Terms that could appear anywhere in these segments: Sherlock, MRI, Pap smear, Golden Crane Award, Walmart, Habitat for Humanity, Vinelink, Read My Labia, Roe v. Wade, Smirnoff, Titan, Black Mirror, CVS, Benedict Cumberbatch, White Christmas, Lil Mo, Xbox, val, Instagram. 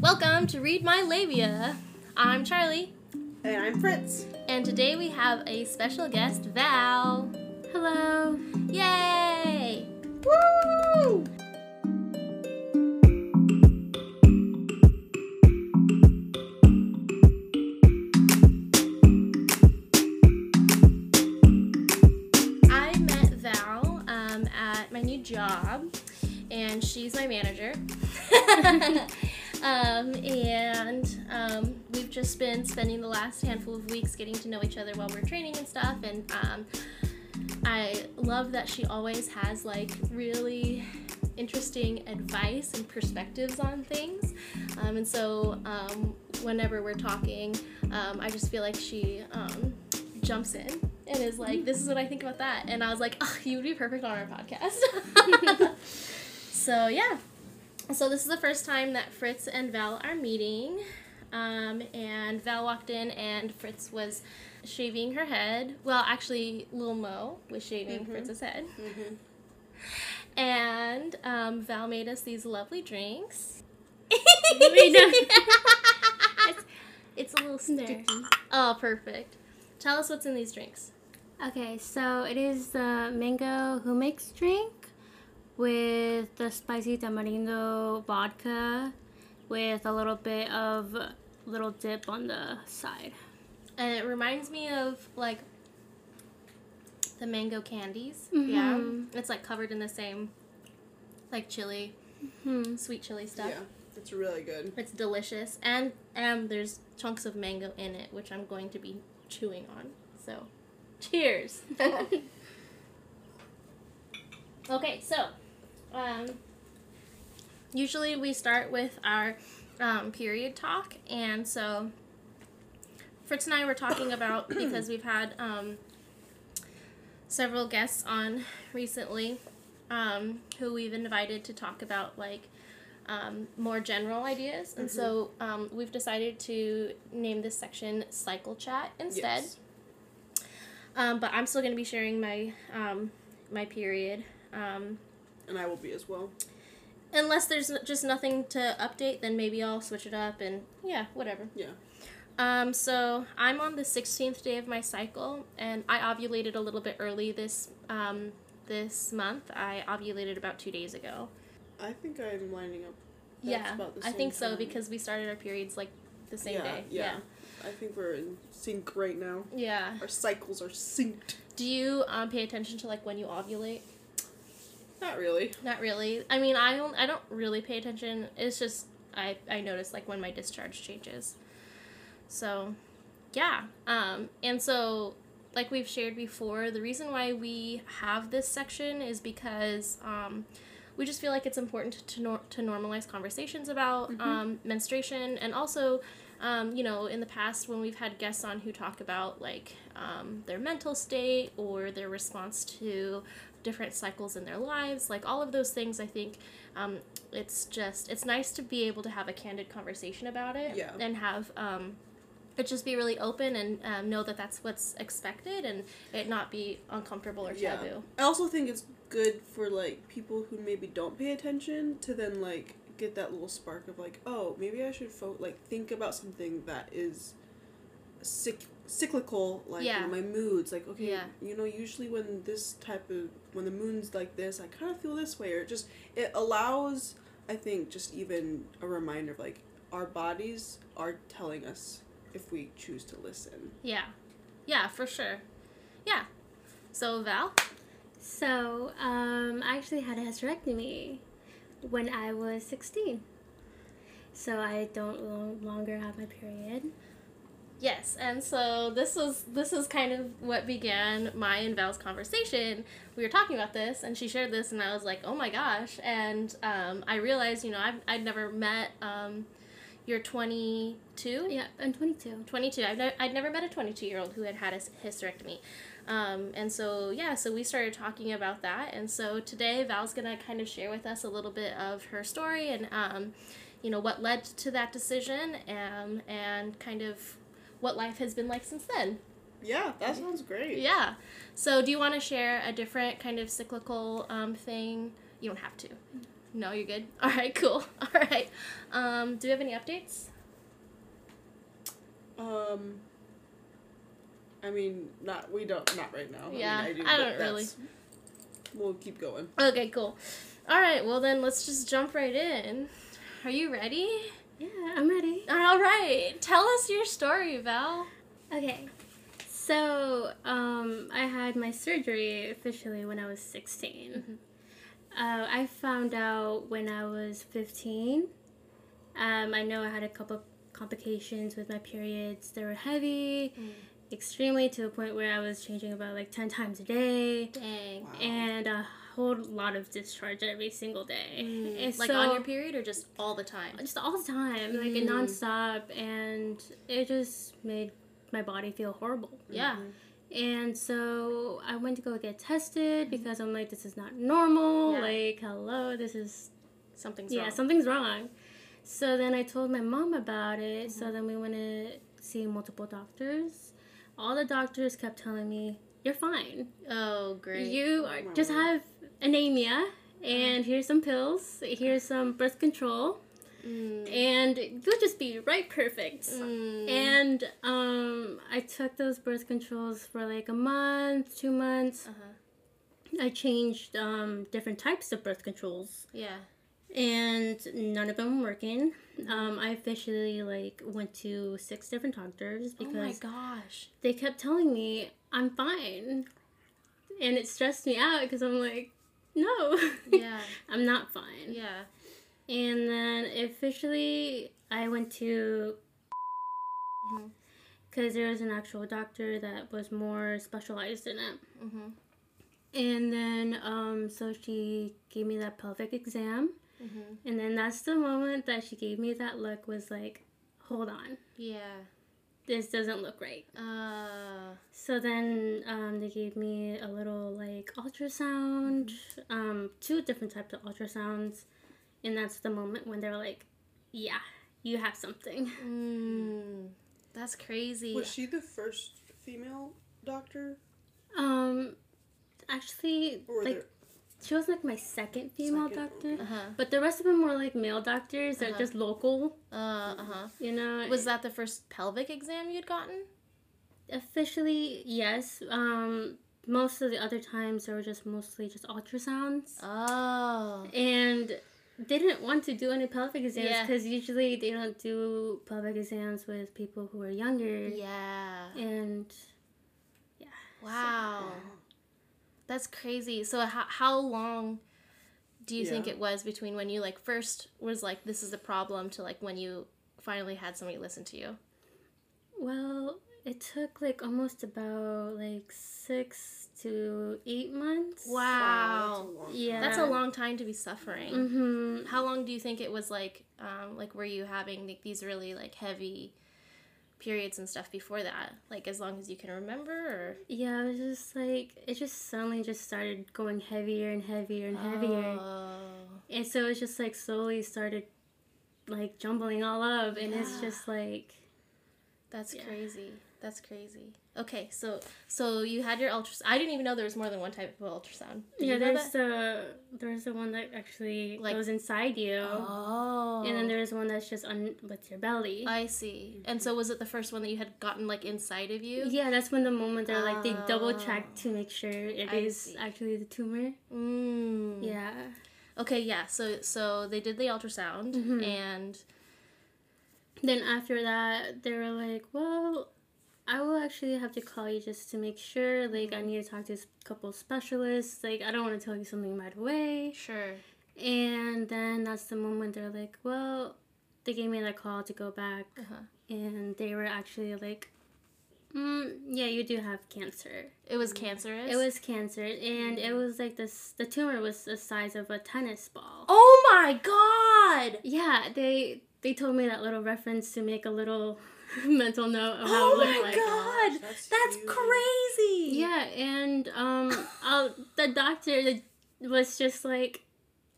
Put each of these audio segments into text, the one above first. Welcome to Read My Labia. I'm Charlie. And I'm Fritz. And today we have a special guest, Val. Hello. Yay! Woo! I met Val at my new job, and she's my manager. We've just been spending the last handful of weeks getting to know each other while we're training and stuff, and I love that she always has like really interesting advice and perspectives on things, and so whenever we're talking, I just feel like she jumps in and is like, this is what I think about that, and I was like, oh, you would be perfect on our podcast. So yeah. So this is the first time that Fritz and Val are meeting, and Val walked in and Fritz was shaving her head. Well, actually, Lil Mo was shaving Fritz's head. Mm-hmm. And Val made us these lovely drinks. It's a little sticky. Oh, perfect. Tell us what's in these drinks. Okay, so it is the mango hummus drink with the spicy tamarindo vodka with a little bit of little dip on the side. And it reminds me of, like, the mango candies. Mm-hmm. Yeah. It's, like, covered in the same, like, chili, sweet chili stuff. Yeah, it's really good. It's delicious. And there's chunks of mango in it, which I'm going to be chewing on. So, cheers. Okay, so... usually we start with our period talk, and so Fritz and I were talking about, because we've had several guests on recently who we've invited to talk about like more general ideas, and so we've decided to name this section Cycle Chat instead. Yes. But I'm still going to be sharing my my period. And I will be as well. Unless there's just nothing to update, then maybe I'll switch it up and, yeah, whatever. Yeah. So I'm on the 16th day of my cycle, and I ovulated a little bit early this month. I ovulated about 2 days ago. I think I'm lining up. That's about the same I think so, time. Because we started our periods, like, the same day. Yeah. I think we're in sync right now. Yeah. Our cycles are synced. Do you pay attention to, like, when you ovulate? Not really. I mean, I don't really pay attention. It's just I notice, like, when my discharge changes. So, yeah. And so, like we've shared before, the reason why we have this section is because we just feel like it's important to normalize conversations about menstruation. And also, you know, in the past when we've had guests on who talk about, like, their mental state or their response to different cycles in their lives, like all of those things, I think it's nice to be able to have a candid conversation about it. Yeah. And have it just be really open and know that that's what's expected and it not be uncomfortable or taboo. Yeah. I also think it's good for, like, people who maybe don't pay attention to then, like, get that little spark of, like, oh, maybe I should think about something that is cyclical, like, yeah, my moods, like, okay, yeah, you know, usually when the moon's like this, I kind of feel this way, or it allows, I think, just even a reminder of, like, our bodies are telling us if we choose to listen. Yeah, for sure. Yeah. So, Val? So, I actually had a hysterectomy when I was 16, so I don't longer have my period. Yes, and so this is kind of what began my and Val's conversation. We were talking about this, and she shared this, and I was like, oh my gosh, and I realized, you know, I'd never met, you're 22? Yeah, I'm 22. 22, I'd never met a 22-year-old who had a hysterectomy, and so, yeah, so we started talking about that, and so today Val's going to kind of share with us a little bit of her story and, you know, what led to that decision, and kind of what life has been like since then. Yeah, that sounds great. Yeah. So do you want to share a different kind of cyclical thing? You don't have to. No, you're good? All right, cool. All right. Do we have any updates? I mean, not right now. Yeah, I mean, I don't really. We'll keep going. Okay, cool. All right, well then let's just jump right in. Are you ready? Yeah, I'm ready. All right. Tell us your story, Val. Okay. So, I had my surgery officially when I was 16. Mm-hmm. I found out when I was 15. I know I had a couple of complications with my periods. They were heavy, extremely, to the point where I was changing about like 10 times a day. Dang. Wow. And a whole lot of discharge every single day. Mm. Like so, on your period or just all the time? Just all the time, like nonstop. And it just made my body feel horrible. Yeah. Mm-hmm. And so I went to go get tested because I'm like, this is not normal. Yeah. Like, hello, this is... Something's wrong. Yeah, something's wrong. So then I told my mom about it. Mm-hmm. So then we went to see multiple doctors. All the doctors kept telling me, you're fine. Oh, great. You are, just have anemia. And here's some pills. Here's some birth control. Mm. And you'll just be right perfect. Mm. And I took those birth controls for like a month, 2 months. I changed different types of birth controls. Yeah. And none of them were working. I officially like went to 6 different doctors because they kept telling me I'm fine. And it stressed me out because I'm like, no. Yeah. I'm not fine. Yeah. And then officially, I went to because there was an actual doctor that was more specialized in it. And then, so she gave me that pelvic exam. And then that's the moment that she gave me that look, was like, hold on. Yeah. This doesn't look right. So then they gave me a little, like, ultrasound, 2 different types of ultrasounds. And that's the moment when they're like, yeah, you have something. Mm, that's crazy. Was she the first female doctor? Actually, like, she was like my second female doctor. But the rest of them were like male doctors. They're just local. You know. Was that the first pelvic exam you'd gotten? Officially, yes. Most of the other times, they were just mostly just ultrasounds. Oh. And... they didn't want to do any pelvic exams because usually they don't do pelvic exams with people who are younger. Yeah. And, yeah. Wow. So, that's crazy. So how long do you think it was between when you, like, first was like, this is the problem, to, like, when you finally had somebody listen to you? Well, it took, like, almost about, like, 6 to 8 months. Wow. Wow, that's that's a long time to be suffering. Mm-hmm. How long do you think it was, like, were you having, like, these really, like, heavy periods and stuff before that? Like, as long as you can remember, or? Yeah, it was just, like, it just suddenly just started going heavier and heavier and heavier. And so it just, like, slowly started, like, jumbling all up, and it's just, like... That's crazy. That's crazy. Okay, so you had your ultrasound. I didn't even know there was more than one type of ultrasound. There's the one that actually, like, goes inside you. Oh. And then there's one that's just on with your belly. I see. Mm-hmm. And so was it the first one that you had gotten, like, inside of you? Yeah, that's when the moment they're like, they double check to make sure it is actually the tumor. Mm. Yeah. Okay, yeah. So they did the ultrasound and then after that, they were like, well, I will actually have to call you just to make sure. Like, I need to talk to a couple specialists. Like, I don't want to tell you something right away. Sure. And then that's the moment they're like, well, they gave me that call to go back. And they were actually like, yeah, you do have cancer. It was cancerous? It was cancer. And it was like this, the tumor was the size of a tennis ball. Oh, my God! Yeah, They told me that little reference to make a little mental note of how it looked like. Oh my God! That's crazy! Yeah, and the doctor was just like,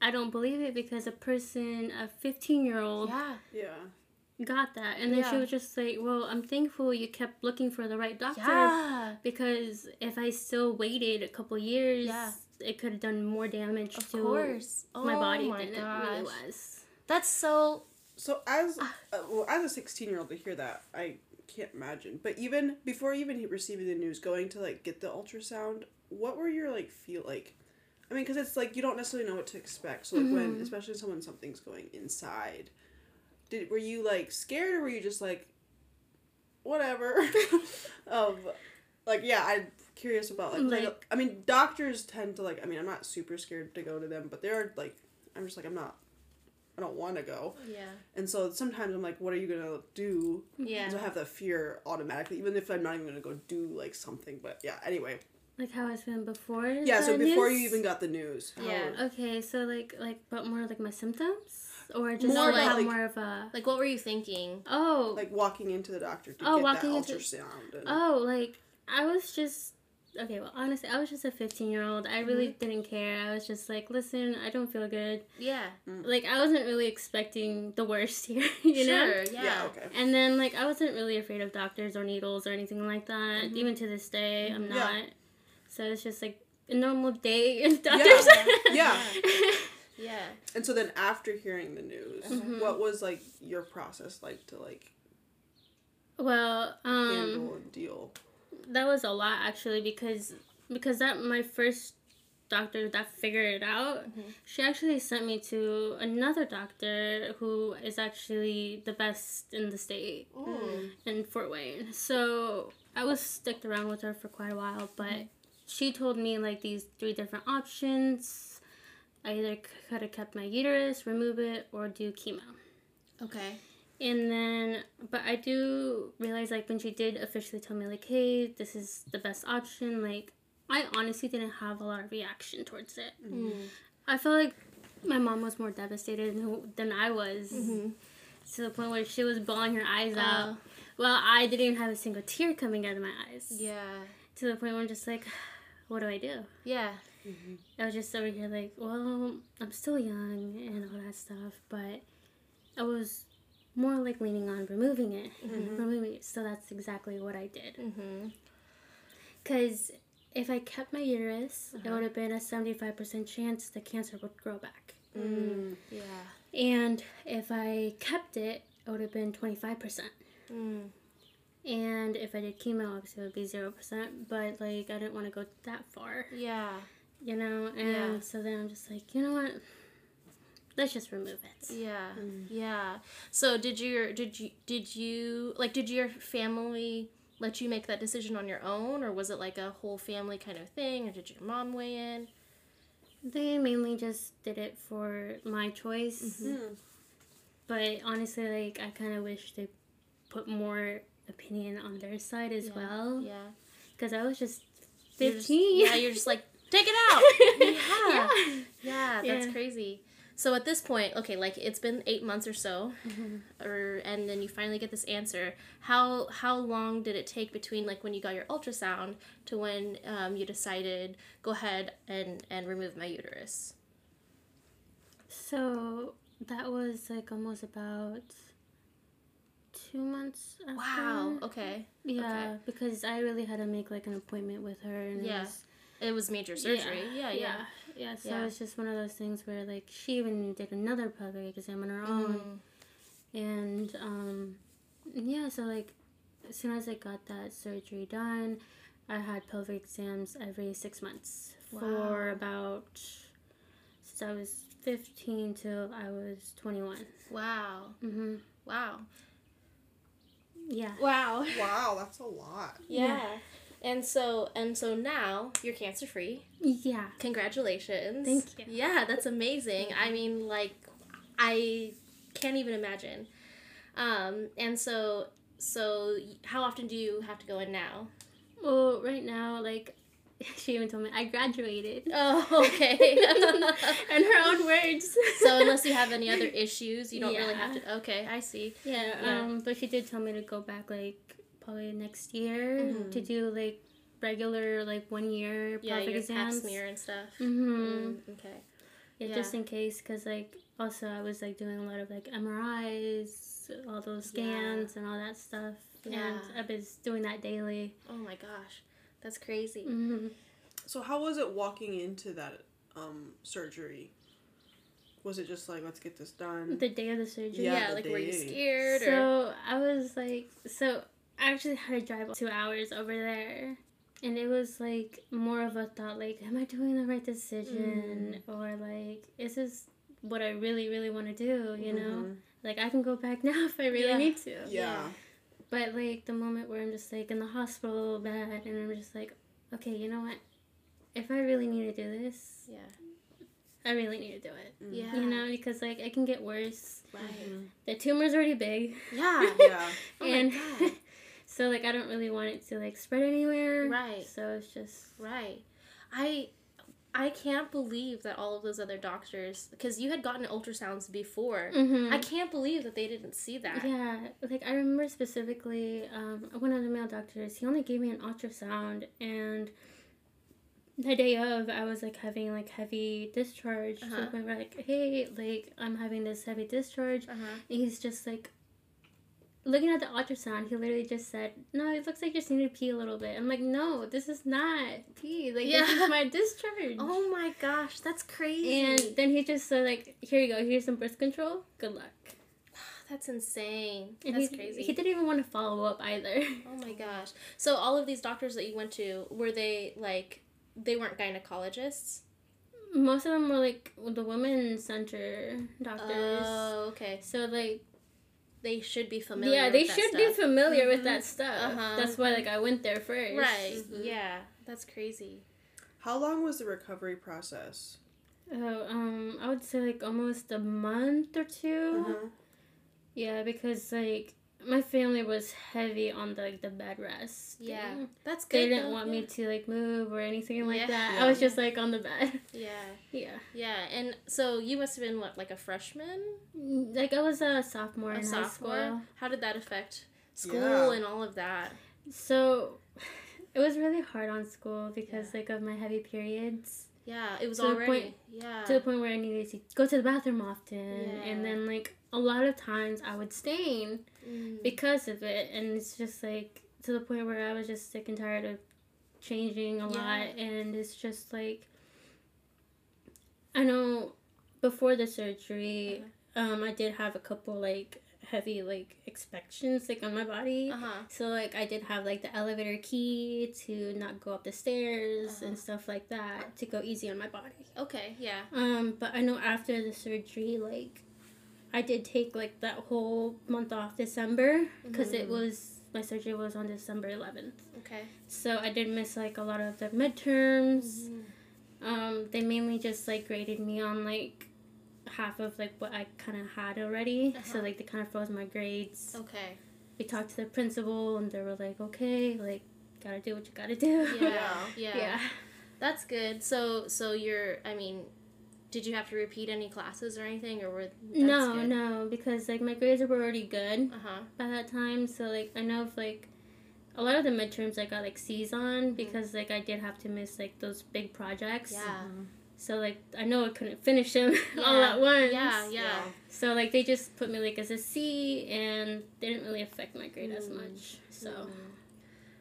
I don't believe it because a 15-year-old got that. And then she was just like, well, I'm thankful you kept looking for the right doctor because if I still waited a couple years, it could have done more damage my body than it really was. That's so... So as a 16-year-old to hear that, I can't imagine. But even before even receiving the news, going to like get the ultrasound, what were your feel like? I mean, because it's like you don't necessarily know what to expect. So like when, especially when something's going inside, were you scared, or were you just whatever? I'm curious about I mean, doctors tend to I mean, I'm not super scared to go to them, but they're I'm just I'm not. I don't want to go. Yeah. And so sometimes I'm what are you going to do? Yeah. And so I have that fear automatically, even if I'm not even going to go do, something. But, yeah, anyway. How it's been before? Yeah, so before you even got the news. Yeah. Okay, so, but more, my symptoms? Or just more of a... what were you thinking? Oh. Walking into the doctor to get that ultrasound. I was just... Okay, well, honestly, I was just a 15-year-old. I really didn't care. I was just listen, I don't feel good. Yeah. I wasn't really expecting the worst here, you know? Sure, yeah. Okay. And then, I wasn't really afraid of doctors or needles or anything like that. Mm-hmm. Even to this day, I'm not. Yeah. So it's just, a normal day in doctors. Yeah. Yeah. And so then after hearing the news, what was, your process to, Well, handle and deal? That was a lot, actually, because that my first doctor that figured it out, she actually sent me to another doctor who is actually the best in the state, in Fort Wayne. So I was sticked around with her for quite a while, but she told me, these 3 different options. I either could have kept my uterus, remove it, or do chemo. Okay. And then, but I do realize, when she did officially tell me, hey, this is the best option, I honestly didn't have a lot of reaction towards it. Mm-hmm. I felt like my mom was more devastated than I was, to the point where she was bawling her eyes out. Well, I didn't even have a single tear coming out of my eyes. Yeah. To the point where I'm just what do I do? Yeah. Mm-hmm. I was just over here well, I'm still young and all that stuff, but I was... more leaning on removing it. So that's exactly what I did. Because if I kept my uterus, it would have been a 75% chance the cancer would grow back. Yeah. And if I kept it, it would have been 25%. And if I did chemo, obviously it would be 0%. But, I didn't want to go that far. Yeah. You know? And so then I'm just you know what? Let's just remove it. Yeah, yeah. So did your family let you make that decision on your own, or was it a whole family kind of thing, or did your mom weigh in? They mainly just did it for my choice, but honestly, I kind of wish they put more opinion on their side as well. Yeah, because I was just 15. You're just take it out. Yeah, that's crazy. So at this point, okay, it's been 8 months or so, and then you finally get this answer. How long did it take between when you got your ultrasound to when you decided go ahead and remove my uterus? So that was almost about 2 months after. Wow. Okay. Yeah, okay. Because I really had to make an appointment with her. And it was major surgery. Yeah. So it was just one of those things where, she even did another pelvic exam on her own. And, so, as soon as I got that surgery done, I had pelvic exams every 6 months. Wow. For about, since I was 15 till I was 21. Wow. Mm-hmm. Wow. Yeah. Wow. Wow, that's a lot. Yeah. And so now you're cancer free. Yeah. Congratulations. Thank you. Yeah, that's amazing. I mean, I can't even imagine. And so how often do you have to go in now? Well, right now, she even told me I graduated. Oh, okay. In her own words. So unless you have any other issues, you don't really have to. Okay, I see. Yeah. But she did tell me to go back probably next year to do regular 1 year pelvic exams. Pap smear and stuff. Okay. Yeah, just in case, because also I was doing a lot of MRIs, all those scans and all that stuff. Yeah. And I was doing that daily. Oh my gosh, that's crazy. So how was it walking into that surgery? Was it just like, let's get this done? The day of the surgery? Yeah, like, were you scared? So I was like, so I actually had to drive 2 hours over there. And it was like more of a thought, like, am I doing the right decision? Or like, is this what I really, really want to do, you know? Like, I can go back now if I really need to. Yeah. But like the moment where I'm just like in the hospital bed and I'm just like, okay, you know what? If I really need to do this, I really need to do it. Yeah. You know, because like it can get worse. Right. The tumor's already big. Yeah. Oh and my God. So like I don't really want it to like spread anywhere. Right. So it's just I can't believe that all of those other doctors, because you had gotten ultrasounds before. I can't believe that they didn't see that. Yeah, like I remember specifically one of the male doctors, he only gave me an ultrasound, and the day of, I was like having like heavy discharge. So we were like, hey, like I'm having this heavy discharge. And he's just like, looking at the ultrasound, he literally just said, no, it looks like you just need to pee a little bit. I'm like, no, this is not pee. Like, this is my discharge. Oh, my gosh. That's crazy. And then he just said, like, here you go. Here's some birth control. Good luck. That's insane. And that's crazy. He didn't even want to follow up either. Oh, my gosh. So all of these doctors that you went to, were they, like, they weren't gynecologists? Most of them were, like, the women's center doctors. Oh, okay. So, like, they should be familiar with that stuff. Yeah, they should be familiar with that stuff. That's why, like, I went there first. Right. Yeah. That's crazy. How long was the recovery process? Oh, I would say, like, almost a month or two. Yeah, because, like, my family was heavy on, the, like, the bed rest. Yeah. That's good. They didn't want me to, like, move or anything like that. I was just, like, on the bed. Yeah. And so you must have been, what, like a freshman? Like, I was a sophomore in high school. How did that affect school and all of that? So, it was really hard on school because, like, of my heavy periods. Yeah, it was to the point where I needed to go to the bathroom often. And then, like, a lot of times I would stain because of it. And it's just, like, to the point where I was just sick and tired of changing a lot. And it's just, like, I know before the surgery, I did have a couple, like, heavy, like, expectations, like, on my body. So, like, I did have, like, the elevator key to not go up the stairs and stuff like that to go easy on my body. Okay, yeah. But I know after the surgery, like, I did take, like, that whole month off December, because it was, my surgery was on December 11th. Okay. So I did miss, like, a lot of the midterms. They mainly just, like, graded me on, like, half of, like, what I kind of had already. So, like, they kind of froze my grades. Okay. We talked to the principal, and they were like, okay, like, gotta do what you gotta do. Yeah. That's good. So you're, I mean, did you have to repeat any classes or anything, or were No, because, like, my grades were already good by that time, so, like, I know if, like, a lot of the midterms I got, like, C's on, because, like, I did have to miss, like, those big projects. So, like, I know I couldn't finish them all at once. Yeah. So, like, they just put me, like, as a C, and they didn't really affect my grade as much, so.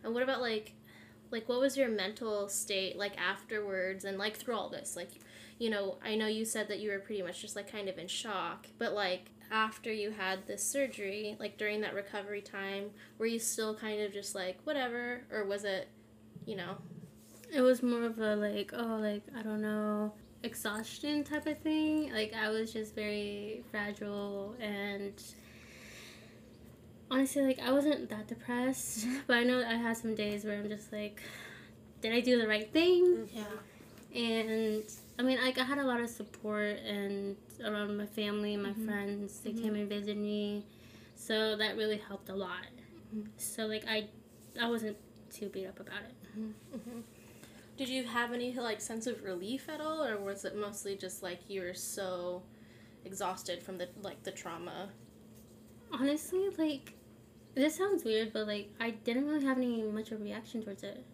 And what about, like, what was your mental state, like, afterwards, and, like, through all this, like, you know, I know you said that you were pretty much just, like, kind of in shock, but, like, after you had this surgery, like, during that recovery time, were you still kind of just, like, whatever, or was it, you know? It was more of a, like, oh, like, I don't know, exhaustion type of thing. Like, I was just very fragile, and honestly, like, I wasn't that depressed, but I know I had some days where I'm just, like, did I do the right thing? Yeah. And I mean, like, I had a lot of support and around my family, my friends, they came and visited me, so that really helped a lot. So, like, I wasn't too beat up about it. Did you have any, like, sense of relief at all, or was it mostly just, like, you were so exhausted from the, like, the trauma? Honestly, like, this sounds weird, but, like, I didn't really have any much of a reaction towards it.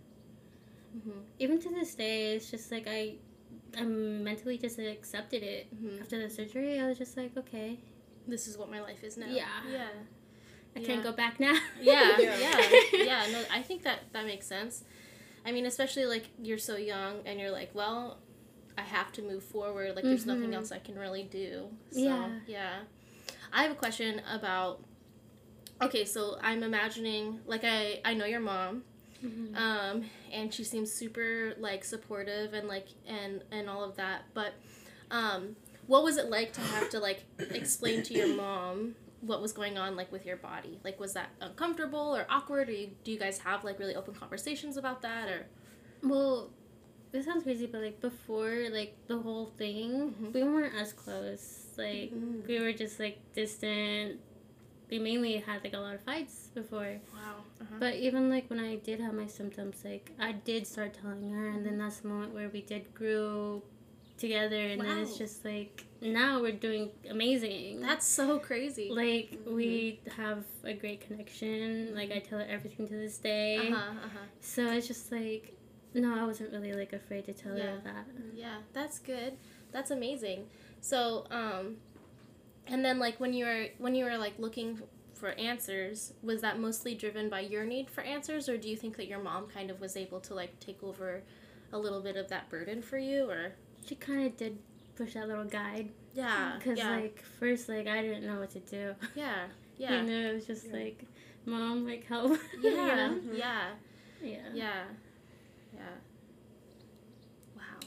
Even to this day, it's just, like, I mentally just accepted it. After the surgery, I was just like, okay, this is what my life is now. Yeah. I can't go back now. Yeah. No, I think that makes sense. I mean, especially, like, you're so young, and you're like, well, I have to move forward. Like, there's nothing else I can really do. So, yeah. I have a question about, okay, so I'm imagining, like, I know your mom, and she seems super, like, supportive and, like, and all of that, but what was it like to have to, like, explain to your mom what was going on, like, with your body? Like, was that uncomfortable or awkward, or do you guys have, like, really open conversations about that, or? Well, this sounds crazy, but, like, before, like, the whole thing, we weren't as close. Like, we were just, like, distant. We mainly had, like, a lot of fights before. Wow. But even, like, when I did have my symptoms, like, I did start telling her, and then that's the moment where we did grow together, and then it's just, like, now we're doing amazing. That's so crazy. Like, we have a great connection. Like, I tell her everything to this day. So it's just, like... No, I wasn't really, like, afraid to tell her that. Yeah, that's good. That's amazing. So, and then, like, when you were, like, looking for answers, was that mostly driven by your need for answers, or do you think that your mom kind of was able to, like, take over a little bit of that burden for you, or? She kind of did push that little guide. Yeah, because, like, first, like, I didn't know what to do. Yeah. You know, it was just, like, Mom, like, help. Yeah, you know? Yeah. Wow.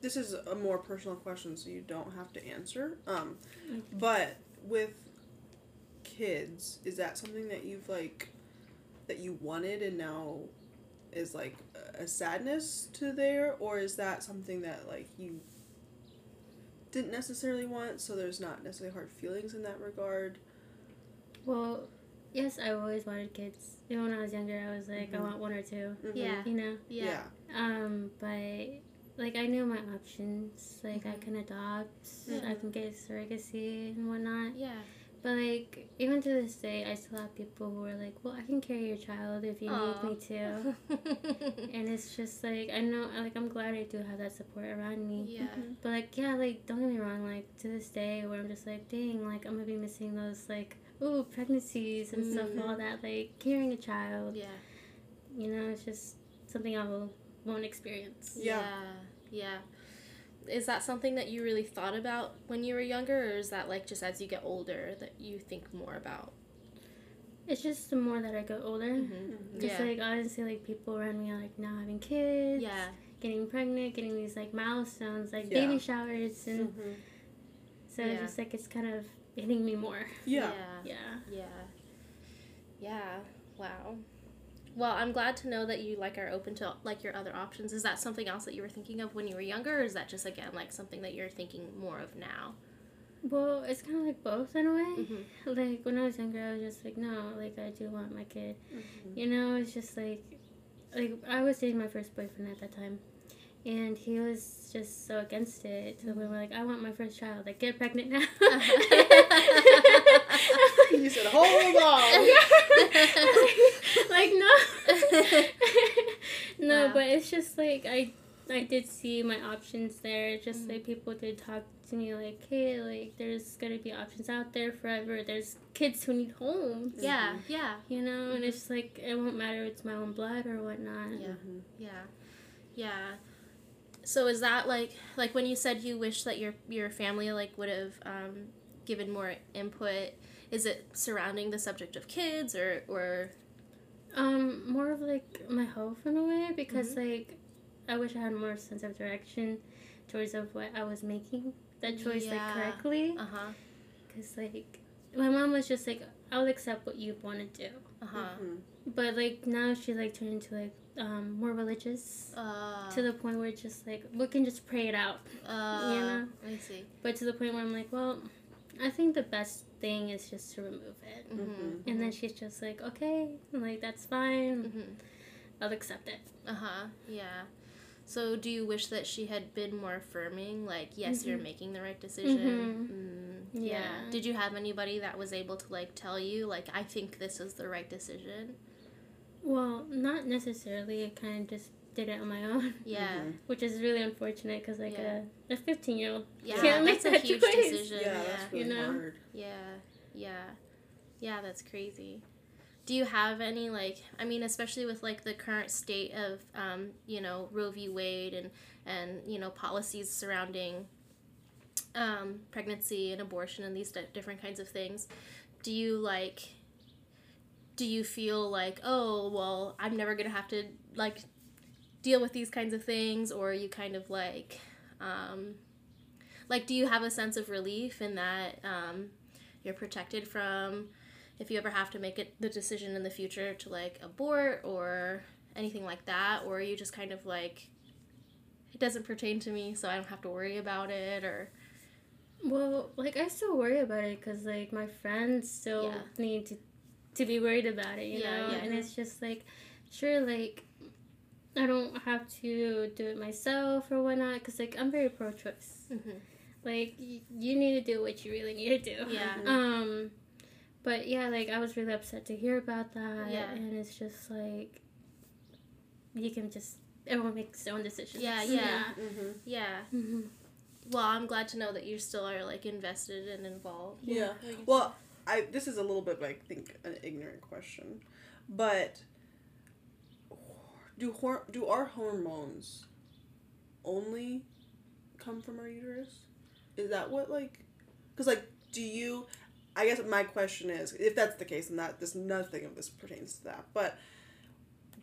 This is a more personal question, so you don't have to answer. But with kids, is that something that you've, like, that you wanted and now is, like, a sadness to there? Or is that something that, like, you didn't necessarily want, so there's not necessarily hard feelings in that regard? Well, yes, I always wanted kids. Even when I was younger, I was like, I want one or two. You know? But, like, I knew my options. Like, I can adopt. I can get surrogacy and whatnot. But, like, even to this day, I still have people who are like, well, I can carry your child if you need me to. And it's just, like, I know, like, I'm glad I do have that support around me. But, like, yeah, like, don't get me wrong. Like, to this day where I'm just like, dang, like, I'm going to be missing those, like, ooh, pregnancies and stuff, all that, like, carrying a child. You know, it's just something I won't experience. Is that something that you really thought about when you were younger, or is that, like, just as you get older that you think more about? It's just the more that I get older. Just, like, honestly, like, people around me are, like, now having kids. Getting pregnant, getting these, like, milestones, like, baby showers. And so it's just, like, it's kind of... hitting me more. Wow. Well, I'm glad to know that you, like, are open to, like, your other options. Is that something else that you were thinking of when you were younger, or is that just, again, like, something that you're thinking more of now? Well, it's kind of like both in a way. Like, when I was younger, I was just like, no, like, I do want my kid. You know, it's just like, I was dating my first boyfriend at that time. And he was just so against it. So we were like, I want my first child. Like, get pregnant now. He said, hold on. Like, no. No, wow. But it's just, like, I did see my options there. Just, like, people did talk to me, like, hey, like, there's going to be options out there forever. There's kids who need homes. You know, and it's just, like, it won't matter if it's my own blood or whatnot. So is that, like when you said you wish that your family, like, would have given more input, is it surrounding the subject of kids, or? More of, like, my hope in a way, because, like, I wish I had more sense of direction towards of what I was making, that choice, like, correctly. Because, like, my mom was just like, I'll accept what you want to do. But, like, now she, like, turned into, like, more religious, to the point where it's just, like, we can just pray it out, you know? I see. But to the point where I'm like, well, I think the best thing is just to remove it. And then she's just like, okay, I'm like, that's fine. I'll accept it. So do you wish that she had been more affirming, like, yes, you're making the right decision? Did you have anybody that was able to, like, tell you, like, I think this is the right decision? Well, not necessarily. I kind of just did it on my own. Which is really unfortunate because, like, a 15-year-old can't make that huge choice. Decision. Yeah, that's really hard. Yeah, that's crazy. Do you have any, like, I mean, especially with, like, the current state of, you know, Roe v. Wade and you know, policies surrounding pregnancy and abortion and these different kinds of things, do you, like, do you feel like, oh, well, I'm never going to have to, like, deal with these kinds of things, or are you kind of, like, do you have a sense of relief in that you're protected from... if you ever have to make the decision in the future to, like, abort or anything like that, or you just kind of, like, it doesn't pertain to me, so I don't have to worry about it, or... Well, like, I still worry about it, because, like, my friends still need to be worried about it, you know? Yeah. And it's just, like, sure, like, I don't have to do it myself or whatnot, because, like, I'm very pro-choice. Mm-hmm. Like, you need to do what you really need to do. Yeah. But, yeah, like, I was really upset to hear about that, and it's just, like, you can just, everyone makes their own decisions. Yeah. Well, I'm glad to know that you still are, like, invested and involved. Yeah. Well, this is a little bit, I think, an ignorant question, but do our hormones only come from our uterus? Is that what, like, because, like, do you... I guess my question is, if that's the case, and that nothing of this pertains to that, but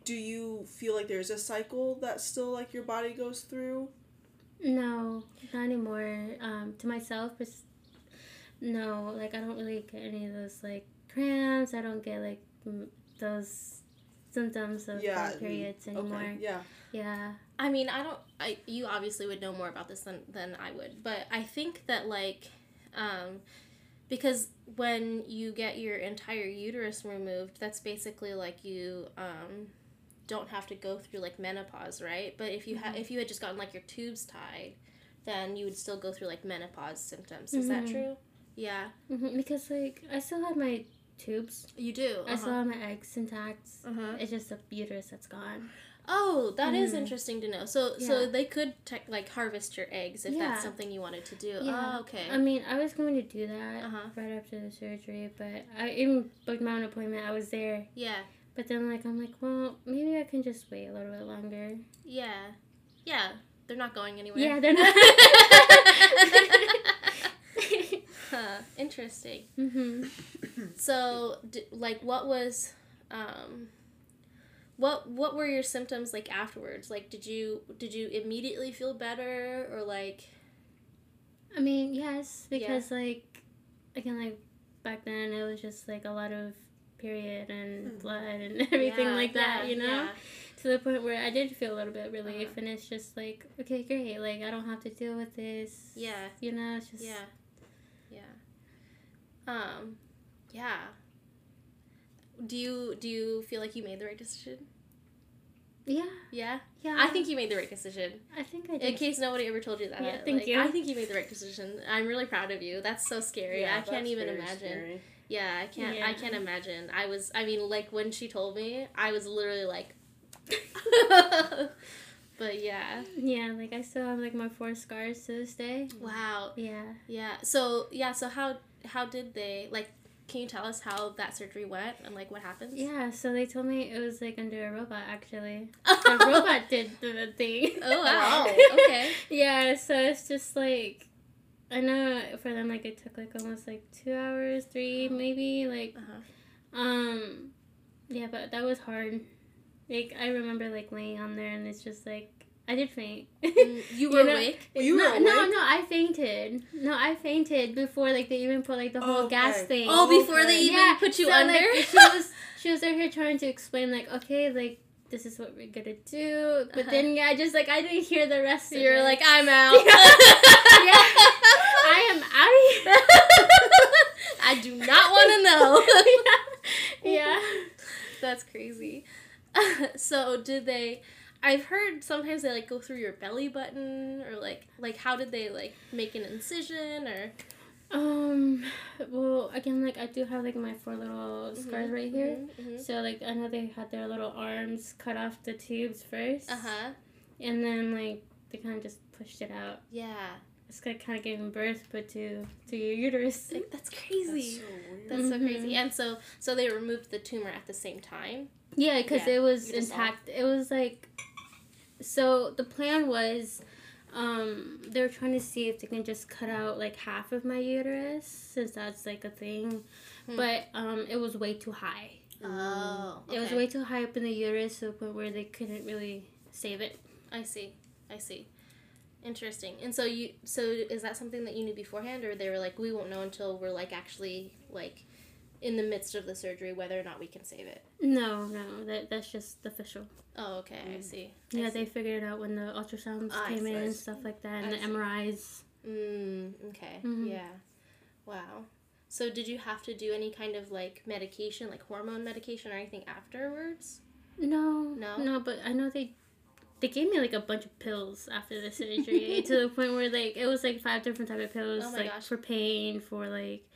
do you feel like there's a cycle that still, like, your body goes through? No, not anymore. To myself, it's, no, like, I don't really get any of those, like, cramps. I don't get, like, those symptoms of periods anymore. Okay. Yeah. Yeah. I mean, you obviously would know more about this than I would, but I think that, like, because when you get your entire uterus removed, that's basically, like, you don't have to go through, like, menopause, right? But if you if you had just gotten, like, your tubes tied, then you would still go through, like, menopause symptoms. Is that true? Yeah. Mm-hmm. Because, like, I still have my tubes. You do? I still have my eggs intact. It's just the uterus that's gone. Oh, that is interesting to know. So they could, like, harvest your eggs if that's something you wanted to do. Yeah. Oh, okay. I mean, I was going to do that right after the surgery, but I even booked my own appointment. I was there. Yeah. But then, like, I'm like, well, maybe I can just wait a little bit longer. Yeah. Yeah. They're not going anywhere. Yeah, they're not. Interesting. Mm-hmm. So, like, what was... What were your symptoms, like, afterwards? Like, did you immediately feel better, or, like... I mean, yes, because, like, again, like, back then it was just, like, a lot of period and blood and everything like that, you know? Yeah. To the point where I did feel a little bit relief, and it's just, like, okay, great, like, I don't have to deal with this. Yeah. You know, it's just... Yeah. Yeah. Yeah. Do you feel like you made the right decision? Yeah. Yeah? Yeah. I think you made the right decision. I think I did. In case nobody ever told you that. Yeah, thank you. I think you made the right decision. I'm really proud of you. That's so scary. Yeah, I can't even imagine. Scary. Yeah, I can't I can't imagine. I mean, when she told me, I was literally like But yeah. Yeah, like, I still have, like, my 4 scars to this day. Wow. Yeah. Yeah. So how did they, like, can you tell us how that surgery went and, like, what happens? Yeah, so they told me it was, like, under a robot, actually. The robot did the thing. Oh, wow. Okay. Yeah, so it's just, like, I know for them, like, it took, like, almost, like, 2 hours, 3 maybe, like, yeah, but that was hard. Like, I remember, like, laying on there, and it's just, like, I did faint. You were awake? No, I fainted. No, I fainted before, like, they even put, like, the whole gas thing. Oh, before they even put you under? Like, she was out here trying to explain, like, okay, like, this is what we're gonna do. But then, yeah, I just, like, I didn't hear the rest of it. You were like, I'm out. Yeah. I am out of here. I do not want to know. Yeah. That's crazy. So, did they... I've heard sometimes they, like, go through your belly button, or, like, how did they, like, make an incision, or? Well, again, like, I do have, like, my 4 little scars right here. Mm-hmm. So, like, I know they had their little arms cut off the tubes first. And then, like, they kind of just pushed it out. Yeah. This guy kind of gave him birth, but to your uterus. Like, that's crazy. That's so weird. That's so crazy. And so they removed the tumor at the same time. Yeah, because it was intact. It was like, so the plan was, they were trying to see if they can just cut out like half of my uterus, since that's like a thing. Hmm. But it was way too high. Oh. Okay. It was way too high up in the uterus to the point where they couldn't really save it. I see. Interesting. And so is that something that you knew beforehand, or they were like, we won't know until we're like actually like in the midst of the surgery whether or not we can save it? No, that's just official. Oh, okay. Mm. I see. Yeah, they figured it out when the ultrasounds came in and stuff like that, and the MRIs. Mm, okay. Mm-hmm. Yeah. Wow. So did you have to do any kind of like medication, like hormone medication or anything afterwards? No, but I know they gave me like a bunch of pills after the surgery to the point where like it was like 5 different type of pills, for pain, for like,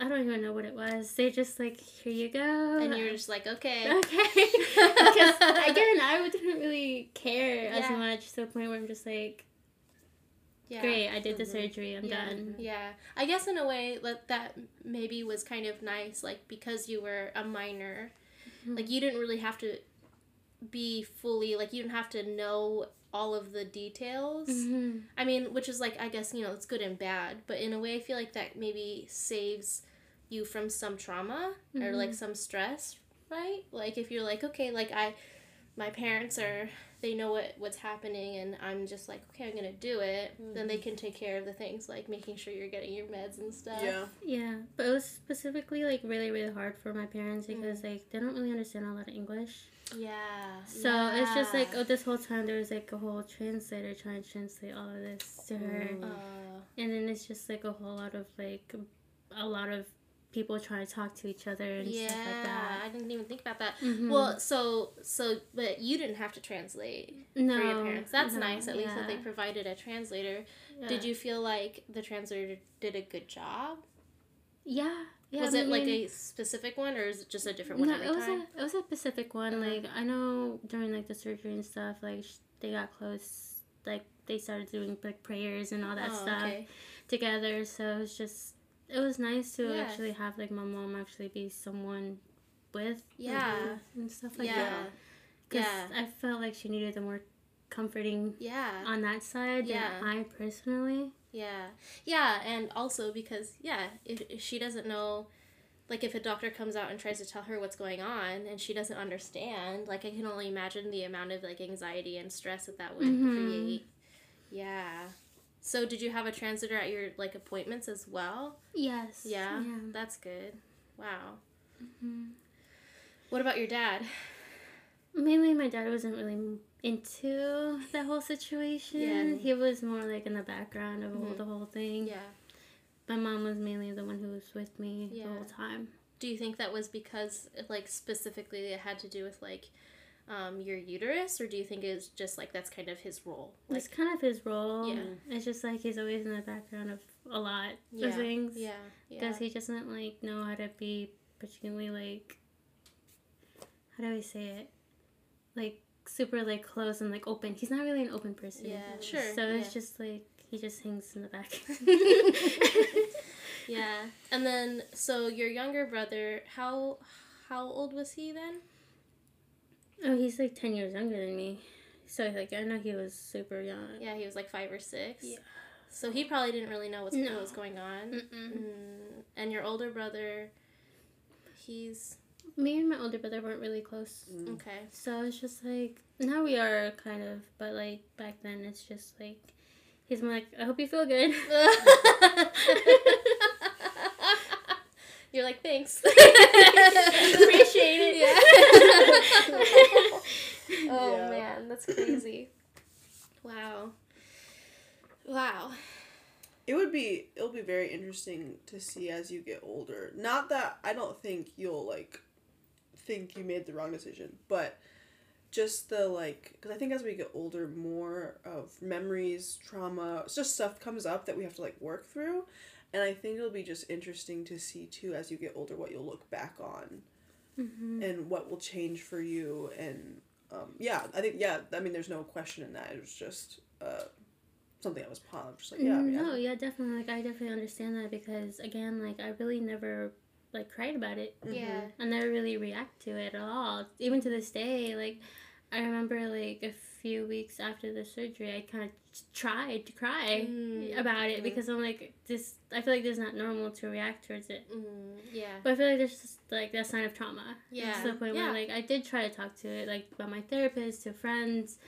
I don't even know what it was. They just like, here you go. And you were just like, okay. Because again, I didn't really care as much, to the point where I'm just like, great, I did the surgery, I'm done. Yeah, I guess in a way that maybe was kind of nice, like because you were a minor, like you didn't really have to be fully, like you didn't have to know all of the details. Mm-hmm. I mean, which is like, I guess, it's good and bad, but in a way I feel like that maybe saves you from some trauma or like some stress, right? Like if you're like, okay, like my parents they know what's happening, and I'm just like, okay, I'm gonna do it. Mm-hmm. Then they can take care of the things, like making sure you're getting your meds and stuff. Yeah. But it was specifically like really, really hard for my parents because like they don't really understand a lot of English. Yeah. So it's just like, this whole time there was like a whole translator trying to translate all of this to her, and then it's just like a lot of people trying to talk to each other and stuff like that. I didn't even think about that. Mm-hmm. Well, so, but you didn't have to translate for your parents. That's nice, at least that they provided a translator. Yeah. Did you feel like the translator did a good job? Yeah. Was it like a specific one, or is it just a different one every time? It was a specific one. Mm-hmm. Like, I know during like the surgery and stuff, like they got close, like they started doing like prayers and all that stuff together. So it was just, it was nice to actually have, like, my mom actually be someone with. Yeah. And stuff like that. Because I felt like she needed the more comforting on that side than I personally. Yeah. Yeah, and also because, if she doesn't know, like, if a doctor comes out and tries to tell her what's going on and she doesn't understand, like, I can only imagine the amount of, like, anxiety and stress that would create. Yeah. So did you have a translator at your, like, appointments as well? Yes. Yeah? That's good. Wow. Mm-hmm. What about your dad? Mainly my dad wasn't really into that whole situation. Yeah. He was more, like, in the background of the whole thing. Yeah. My mom was mainly the one who was with me the whole time. Do you think that was because, like, specifically it had to do with, like, your uterus, or do you think it's just like that's kind of his role? Like, it's kind of his role. Yeah. It's just like he's always in the background of a lot of things. Yeah. Because he doesn't like know how to be particularly like, how do I say it? Like super like close and like open. He's not really an open person. Yeah. Sure. So it's just like he just hangs in the back. Yeah. And then so your younger brother, how old was he then? Oh, he's, like, 10 years younger than me. So, like, I know he was super young. Yeah, he was, like, 5 or 6. Yeah. So he probably didn't really know what was going on. Mm. And your older brother, he's... Me and my older brother weren't really close. Mm. Okay. So it's just, like... Now we are, kind of. But, like, back then, it's just, like... He's more like, I hope you feel good. You're like, thanks. Appreciate it. Yeah. Man, that's crazy. Wow. It'll be very interesting to see as you get older. Not that I don't think you'll, like, think you made the wrong decision, but just the, like, because I think as we get older, more of memories, trauma, it's just stuff comes up that we have to, like, work through. And I think it'll be just interesting to see, too, as you get older, what you'll look back on and what will change for you. And, I think, I mean, there's no question in that. It was just something that was pop. I'm just like, yeah. Yeah, definitely. Like, I definitely understand that because, again, like, I really never, like, cried about it. Yeah. I never really react to it at all. Even to this day, like, I remember, like, a few weeks after the surgery, I kind of tried to cry about it because I'm like, this, I feel like this is not normal to react towards it. But I feel like there's just, like, that sign of trauma. Yeah. To the point where, like, I did try to talk to it, like, by my therapist, to friends,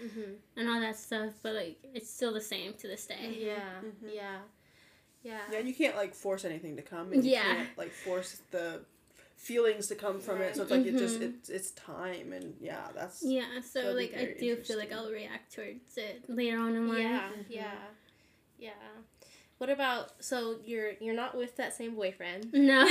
and all that stuff, but, like, it's still the same to this day. Yeah, you can't, like, force anything to come. And you can't, like, force the feelings to come from it, so it's like it just it's time, and that's so like I do feel like I'll react towards it later on in life. What about, so you're not with that same boyfriend? No.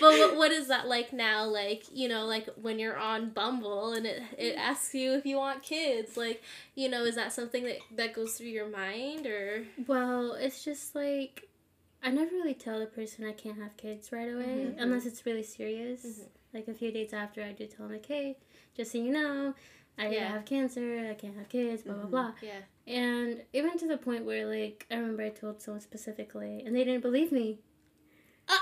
But what is that like now? Like, you know, like when you're on Bumble and it asks you if you want kids, like, you know, is that something that goes through your mind? Or well, it's just like, I never really tell the person I can't have kids right away, unless it's really serious. Like, a few days after, I do tell them, like, hey, just so you know, I have cancer, I can't have kids, blah, blah, blah. Yeah. And even to the point where, like, I remember I told someone specifically, and they didn't believe me. And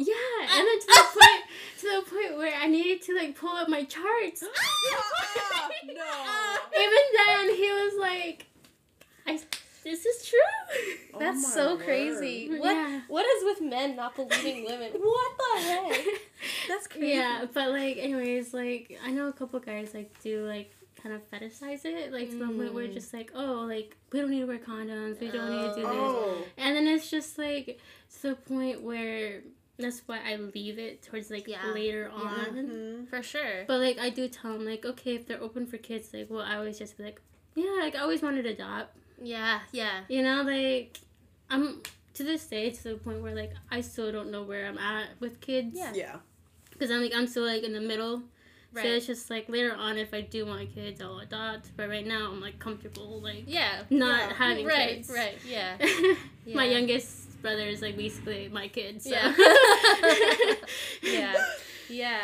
then to the point where I needed to, like, pull up my charts. Even then, he was like, this is true. Oh, that's so word. Crazy. What is with men not believing women? What the heck? That's crazy. Yeah, but like, anyways, like, I know a couple guys like do like kind of fetishize it, like to the point where it's just like, oh, like, we don't need to wear condoms, we don't need to do this, and then it's just like to the point where that's why I leave it towards like later on, for sure. But like, I do tell them like, okay, if they're open for kids, like, well, I always just be like, yeah, like I always wanted to adopt. Yeah. You know, like, I'm, to this day, to the point where, like, I still don't know where I'm at with kids. Yeah. Because I'm still, like, in the middle. Right. So it's just, like, later on, if I do want kids, I'll adopt. But right now, I'm, like, comfortable, like, not having kids. Right, yeah. My youngest brother is, like, basically my kid, so. Yeah.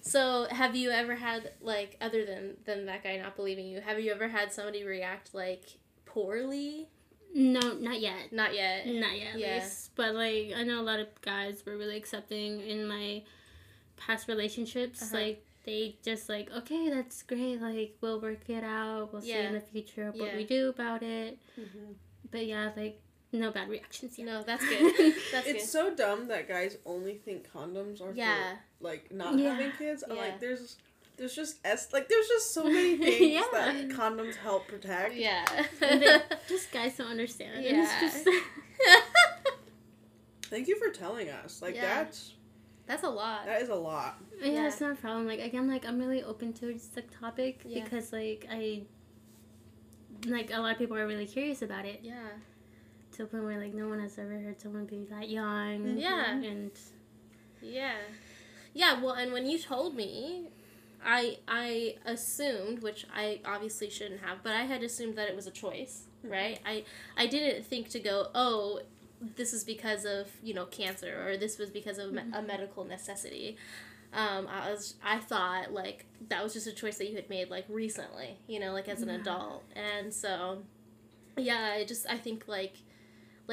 So, have you ever had, like, other than that guy not believing you, have you ever had somebody react, like, poorly? No, not yet. Yeah. Least. But like, I know a lot of guys were really accepting in my past relationships. Like, they just like, okay, that's great, like, we'll work it out, we'll see in the future what we do about it. But yeah, like, no bad reactions yet. No, that's good. It's so dumb that guys only think condoms are for, like, not having kids. I'm like, there's just so many things that condoms help protect. Yeah. Just guys don't understand. Yeah. It's just... Thank you for telling us. Like, that's a lot. That is a lot. Yeah, it's not a problem. Like, again, like, I'm really open to the topic because, like, a lot of people are really curious about it. Yeah. To a point where, like, no one has ever heard someone be that young. Yeah. And... Yeah. Yeah, well, and when you told me... I assumed, which I obviously shouldn't have, but I had assumed that it was a choice, right? I didn't think to go, oh, this is because of, you know, cancer, or this was because of a medical necessity. I thought, like, that was just a choice that you had made, like, recently, you know, like, as an adult. And so, yeah, I think, like,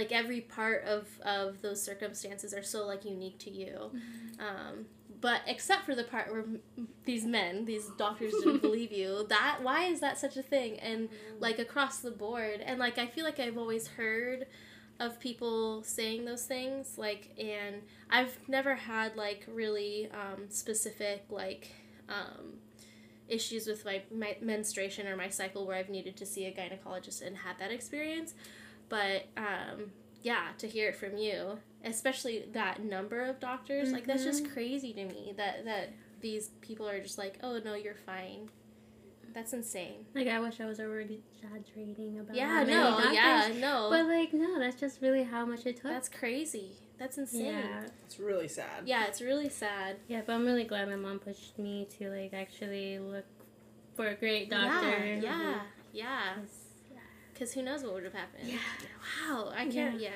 every part of those circumstances are so, like, unique to you. But except for the part where these doctors didn't believe you, why is that such a thing? And, like, across the board, and, like, I feel like I've always heard of people saying those things, like, and I've never had, like, really specific, like, issues with my menstruation or my cycle where I've needed to see a gynecologist and had that experience, but, yeah, to hear it from you, especially that number of doctors, like, that's just crazy to me that these people are just like, oh, no, you're fine. That's insane. Like, I wish I was already exaggerating about doctors. Yeah, no. But, like, no, that's just really how much it took. That's crazy. That's insane. Yeah. It's really sad. Yeah, it's really sad. Yeah, but I'm really glad my mom pushed me to, like, actually look for a great doctor. Yeah. Because who knows what would have happened. Yeah. Wow. I can't. Yeah.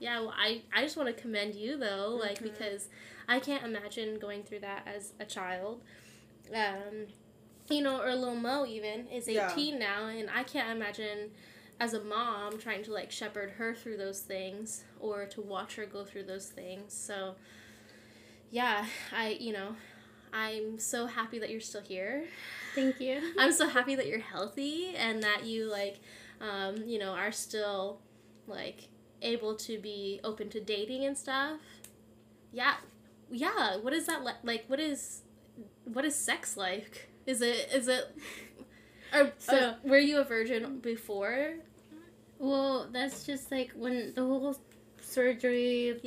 Yeah, well, I just want to commend you, though, like, because I can't imagine going through that as a child. you know, or Lil Mo even, is 18 now, and I can't imagine as a mom trying to, like, shepherd her through those things or to watch her go through those things. So, yeah, I'm so happy that you're still here. Thank you. I'm so happy that you're healthy and that you, like, are still, like, able to be open to dating and stuff. Yeah. Yeah. What is that like? What is sex like? Is it were you a virgin before? Well, that's just like when the whole surgery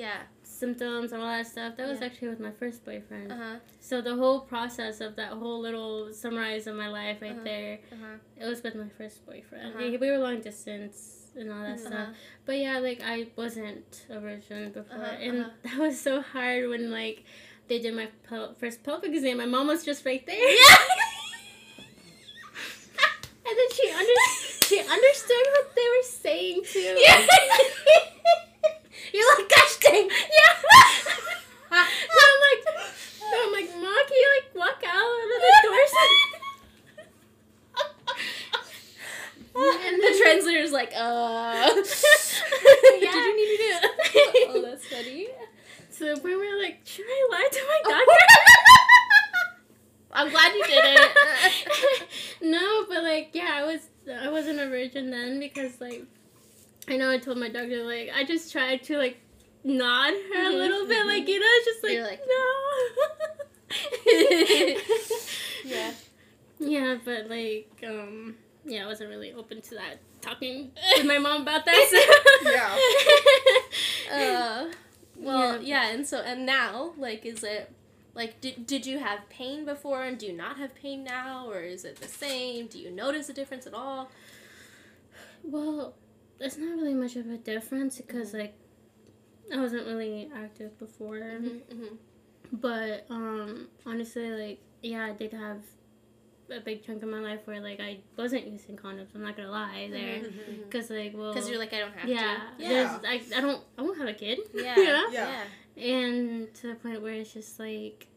symptoms and all that stuff, that was actually with my first boyfriend. So the whole process of that whole little summarize of my life right there, it was with my first boyfriend. We were long distance and all that stuff. But yeah, like, I wasn't a virgin before. That was so hard when, like, they did my first pelvic exam. My mom was just right there. Yeah. And then she understood what they were saying too. Yeah. You're like, gosh dang. Yeah. So I'm like, Mom, can you, like, walk out of the door? And the translator's like, Did you need to do it? Oh, that's funny. So we were like, should I lie to my doctor? I'm glad you didn't. No, but, like, yeah, I wasn't a virgin then because, like, I know I told my doctor, like, I just tried to, like, nod her a little bit, like, you know, just like, no. Yeah. Yeah, but, like, yeah, I wasn't really open to that, talking to my mom about that. So. Yeah. Well, yeah, and now, like, is it, like, did you have pain before and do you not have pain now, or is it the same? Do you notice a difference at all? Well, it's not really much of a difference because, like, I wasn't really active before, but, honestly, like, yeah, I did have a big chunk of my life where, like, I wasn't using condoms. I'm not gonna lie there, because like, well, because you're like, I don't have to. Yeah, I won't have a kid. Yeah, you know? Yeah. And to the point where it's just like,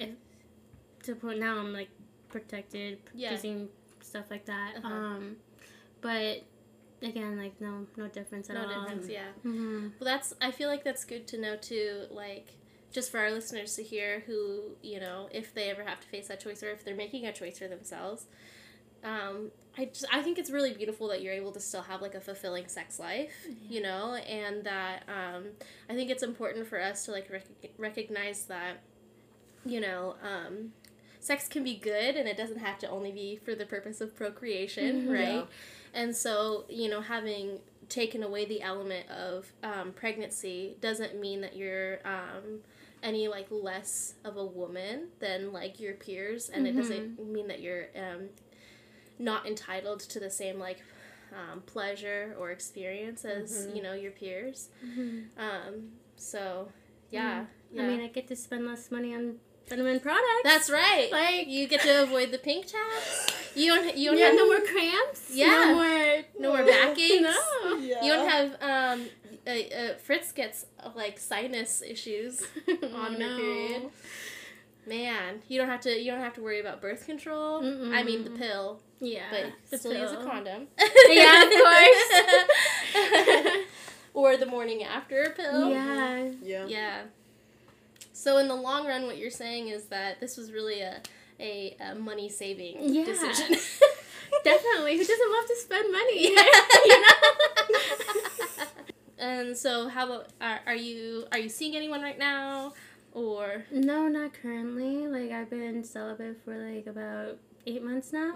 to the point now I'm like protected, using stuff like that. But again, like no difference at all. No difference. Yeah. Well, I feel like that's good to know too. Like. Just for our listeners to hear who, you know, if they ever have to face that choice or if they're making a choice for themselves. I think it's really beautiful that you're able to still have, like, a fulfilling sex life, you know, and that I think it's important for us to, like, recognize that, you know, sex can be good and it doesn't have to only be for the purpose of procreation, right? Yeah. And so, you know, having taken away the element of pregnancy doesn't mean that you're any, like, less of a woman than, like, your peers, and it doesn't mean that you're not entitled to the same, like, pleasure or experience as, you know, your peers. So, yeah, yeah. I mean, I get to spend less money on feminine products. That's right. Like, you get to avoid the pink tabs. You don't have no more cramps. Yeah. No more back aches. No. Yeah. You don't have Fritz gets like sinus issues on her period. Man, you don't have to worry about birth control. I mean the pill. Yeah. But still use a condom. Yeah, of course. Or the morning after pill. Yeah. Yeah. Yeah. So in the long run, what you're saying is that this was really a money-saving decision. Definitely. Who doesn't love to spend money? Yeah. You know? And so how about, are you seeing anyone right now, or? No, not currently. Like, I've been celibate for, like, about 8 months now.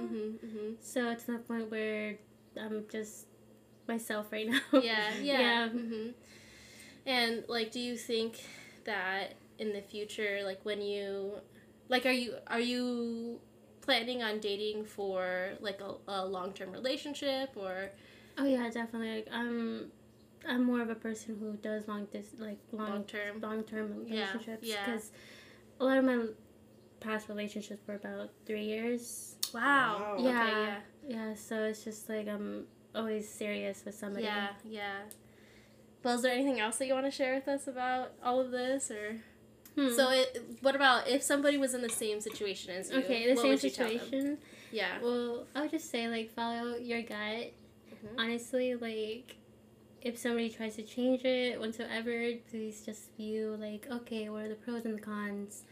So to the point where I'm just myself right now. Yeah. And, like, do you think that in the future, like, when you, like, are you planning on dating for, like, a long-term relationship, or? Oh yeah, definitely. Like, I'm more of a person who does long-term relationships, because a lot of my past relationships were about 3 years. Wow. Yeah. Okay, yeah. So it's just like I'm always serious with somebody. Yeah. Well, is there anything else that you want to share with us about all of this, or? So what about if somebody was in the same situation as you? Okay, the same situation. Yeah. Well, I would just say, like, follow your gut. Mm-hmm. Honestly, like, if somebody tries to change it whatsoever, please just view, like, okay, what are the pros and the cons?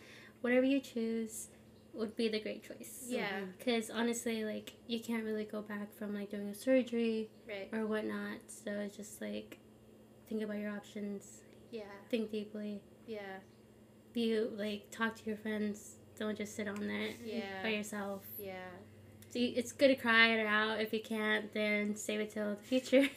Whatever you choose would be the great choice. Yeah. Because, honestly, like, you can't really go back from, like, doing a surgery or whatnot. So it's just, like, think about your options. Yeah. Think deeply. Yeah. Be, like, talk to your friends. Don't just sit on it by yourself. Yeah. So it's good to cry it out. If you can't, then save it till the future.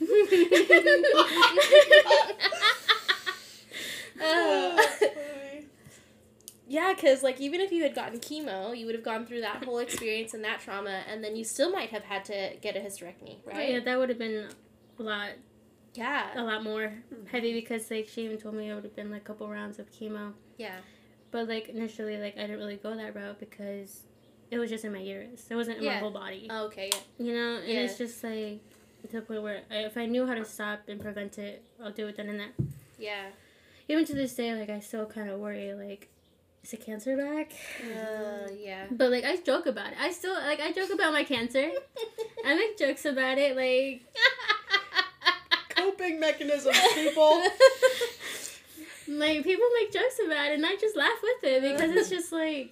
Yeah, because, like, even if you had gotten chemo, you would have gone through that whole experience and that trauma, and then you still might have had to get a hysterectomy, right? Yeah, that would have been a lot. Yeah. A lot more heavy because, like, she even told me it would have been, like, a couple rounds of chemo. Yeah. But, like, initially, like, I didn't really go that route because it was just in my uterus. It wasn't in my whole body. Oh, okay, yeah. You know? And it's just, like, to the point where if I knew how to stop and prevent it, I'll do it then and that. Yeah. Even to this day, like, I still kind of worry, like, is the cancer back? Yeah. But, like, I joke about it. I still, like, I joke about my cancer. I make jokes about it, like... Coping mechanisms, people. Like, people make jokes about it, and I just laugh with it, because it's just, like,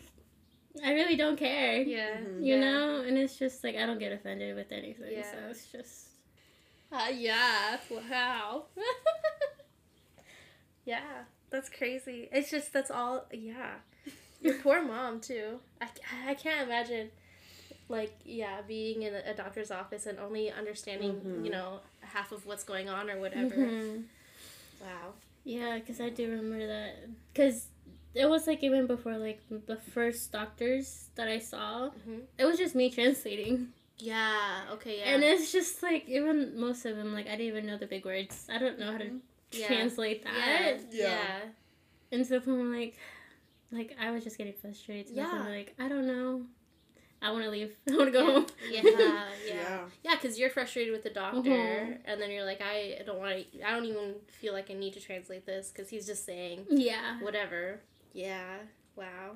I really don't care. Yeah. You know? And it's just, like, I don't get offended with anything, so it's just... yeah. Wow. Yeah. That's crazy. It's just, that's all, Your poor mom, too. I can't imagine, like, being in a doctor's office and only understanding, you know, half of what's going on or whatever. Wow. Yeah, because I do remember that. Because it was, like, even before, like, the first doctors that I saw, it was just me translating. Yeah, okay, yeah. And it's just, like, even most of them, like, I didn't even know the big words. I don't know how to translate that. Yeah. And so I'm like, I was just getting frustrated. So I'm like, I don't know. I want to leave. I want to go home. Yeah, because you're frustrated with the doctor, and then you're like, I don't even feel like I need to translate this, because he's just saying, whatever. Yeah, wow.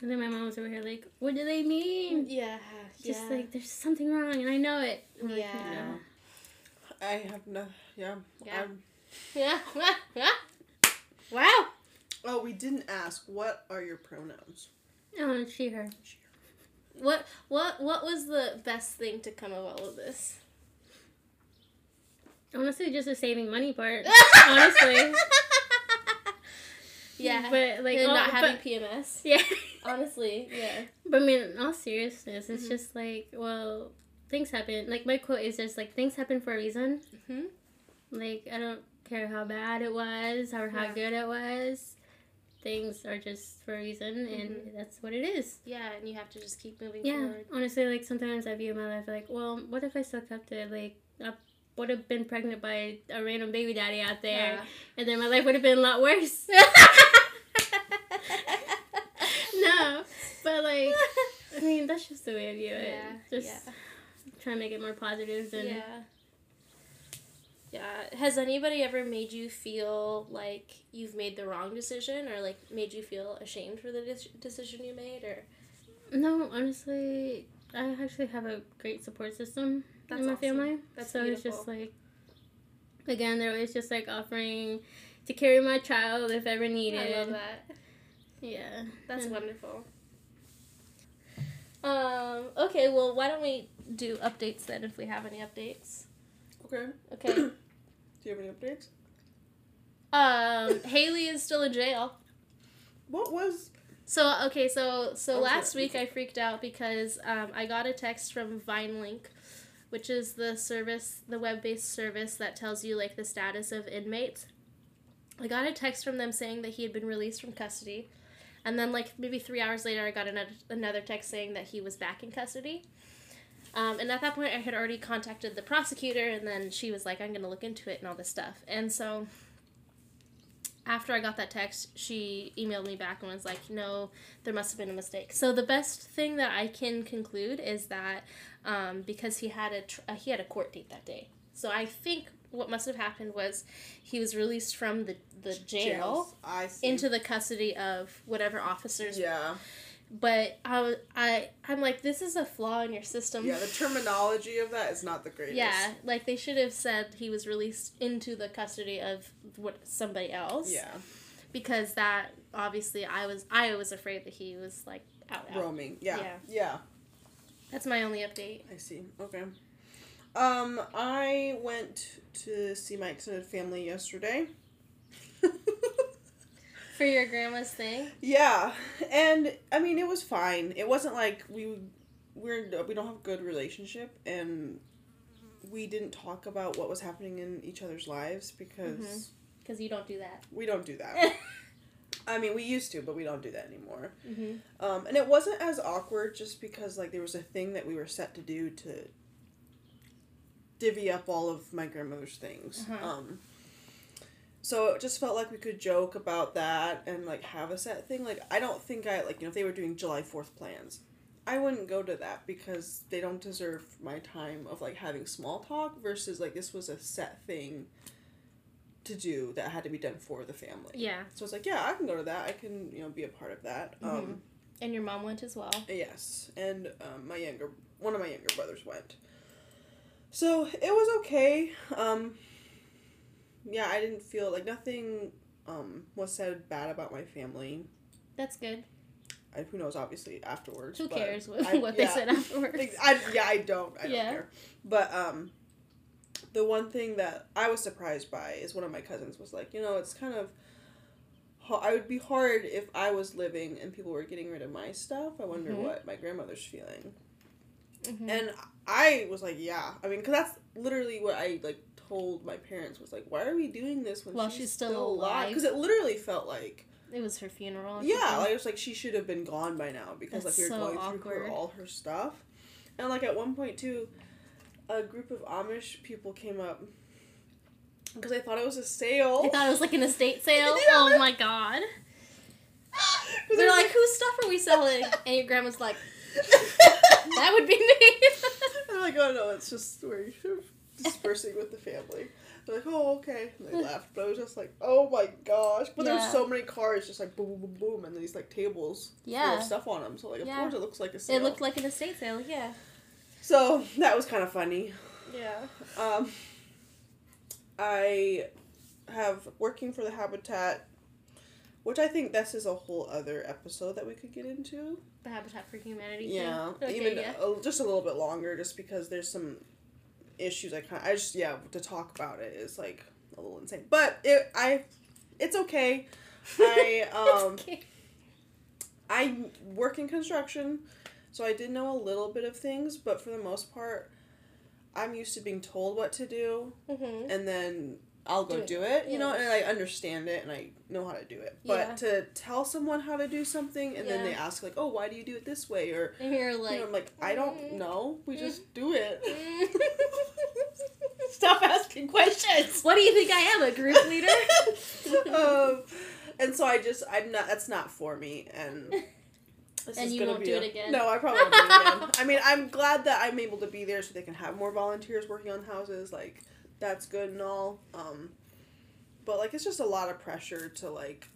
And then my mom was over here like, what do they mean? Yeah. Just like, there's something wrong, and I know it. I'm like, I have no, Wow. Oh, we didn't ask, what are your pronouns? Oh, she, her. What was the best thing to come of all of this? Honestly, just the saving money part. Honestly. Yeah. But like not having PMS. Yeah. Honestly, yeah. But I mean, in all seriousness, it's just like, well, things happen. Like, my quote is just like, things happen for a reason. Mm-hmm. Like, I don't care how bad it was or how good it was. Things are just for a reason, and that's what it is. Yeah, and you have to just keep moving forward. Yeah, honestly, like, sometimes I view my life like, well, what if I still kept it? Like, I would have been pregnant by a random baby daddy out there, and then my life would have been a lot worse. No, but, like, I mean, that's just the way I view it. Yeah, just trying to make it more positive. And yeah. Has anybody ever made you feel like you've made the wrong decision, or, like, made you feel ashamed for the decision you made, or? No, honestly, I actually have a great support system in my family. That's so beautiful. It's just, like, again, they're always just, like, offering to carry my child if ever needed. I love that. Yeah. That's wonderful. Okay, well, why don't we do updates then, if we have any updates? Okay. Do you have any updates? Haley is still in jail. What was... So last week I freaked out because I got a text from Vinelink, which is the service, the web-based service that tells you, like, the status of inmates. I got a text from them saying that he had been released from custody. And then, like, maybe 3 hours later, I got another text saying that he was back in custody. And at that point, I had already contacted the prosecutor, and then she was like, I'm going to look into it and all this stuff. And so after I got that text, she emailed me back and was like, no, there must have been a mistake. So the best thing that I can conclude is that because he had a court date that day. So I think what must have happened was he was released from the jail into the custody of whatever officers. Yeah. But I'm like, this is a flaw in your system. Yeah, the terminology of that is not the greatest. Yeah, like they should have said he was released into the custody of somebody else. Yeah. Because that, obviously, I was afraid that he was, like, out. Roaming, yeah. That's my only update. I see, okay. I went to see my extended family yesterday. For your grandma's thing? Yeah, and, I mean, it was fine. It wasn't like we don't have a good relationship, and we didn't talk about what was happening in each other's lives, because... Mm-hmm. Because you don't do that. We don't do that. I mean, we used to, but we don't do that anymore. Mm-hmm. And it wasn't as awkward just because, like, there was a thing that we were set to do to divvy up all of my grandmother's things. Uh-huh. So it just felt like we could joke about that and, like, have a set thing. Like, I don't think like, you know, if they were doing July 4th plans, I wouldn't go to that because they don't deserve my time of, like, having small talk versus, like, this was a set thing to do that had to be done for the family. Yeah. So it's like, yeah, I can go to that. I can, you know, be a part of that. Mm-hmm. And your mom went as well. Yes. And one of my younger brothers went. So it was okay. Yeah, I didn't feel like nothing was said bad about my family. That's good. Who knows, obviously, afterwards. Who cares what they said afterwards? I don't care. But, the one thing that I was surprised by is one of my cousins was like, you know, it's kind of, I would be hard if I was living and people were getting rid of my stuff. I wonder mm-hmm. what my grandmother's feeling. Mm-hmm. And I was like, yeah. I mean, because that's literally what I, like, told my parents was like, why are we doing this while she's still alive? Because it literally felt like. It was her funeral. Yeah. Like, it was like she should have been gone by now because, that's like, you're so going awkward. Through all her stuff. And, like, at one point, too, a group of Amish people came up because I thought it was a sale. I thought it was like an estate sale. Yeah. Oh my god. They're like, whose stuff are we selling? And your grandma's like, that would be me. I'm like, oh no, it's just we're dispersing with the family. They're like, oh okay. And they left. But I was just like, oh my gosh. But there's so many cars just like boom, boom, boom, and these like tables with stuff on them. So like, of course it looks like a sale. It looked like an estate sale, yeah. So, that was kind of funny. Yeah. I have working for the Habitat, which I think this is a whole other episode that we could get into. The Habitat for Humanity? Yeah. Okay, just a little bit longer, just because there's some issues to talk about it is, like, a little insane. But it's okay. I work in construction. So I did know a little bit of things, but for the most part, I'm used to being told what to do, mm-hmm. and then I'll go do it, you know, and I understand it, and I know how to do it. But to tell someone how to do something, and then they ask, like, oh, why do you do it this way? Or, and you're like, you know, I'm like, I don't know. We just do it. Stop asking questions. What do you think I am, a group leader? And so that's not for me, and... And you won't do it again? No, I probably won't do it again. I mean, I'm glad that I'm able to be there so they can have more volunteers working on houses. Like, that's good and all. But, like, it's just a lot of pressure to, like,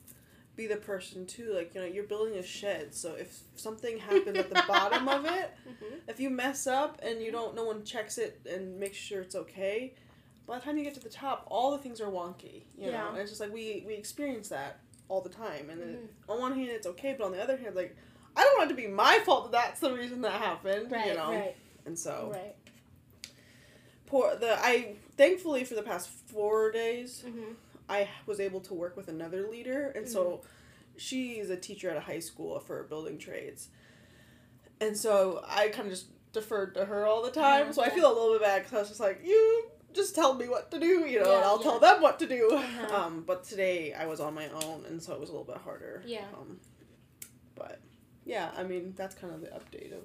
be the person, too. Like, you know, you're building a shed. So if something happens at the bottom of it, mm-hmm. if you mess up and no one checks it and makes sure it's okay, by the time you get to the top, all the things are wonky, you know? And it's just, like, we experience that all the time. And then on one hand, it's okay. But on the other hand, like... I don't want it to be my fault that that's the reason that happened, Right. And so, thankfully, for the past 4 days, mm-hmm. I was able to work with another leader, and mm-hmm. so she's a teacher at a high school for building trades, and so I kind of just deferred to her all the time, so I feel a little bit bad, because I was just like, you just tell me what to do, and I'll tell them what to do, uh-huh. But today I was on my own, and so it was a little bit harder, but... Yeah, I mean, that's kind of the update of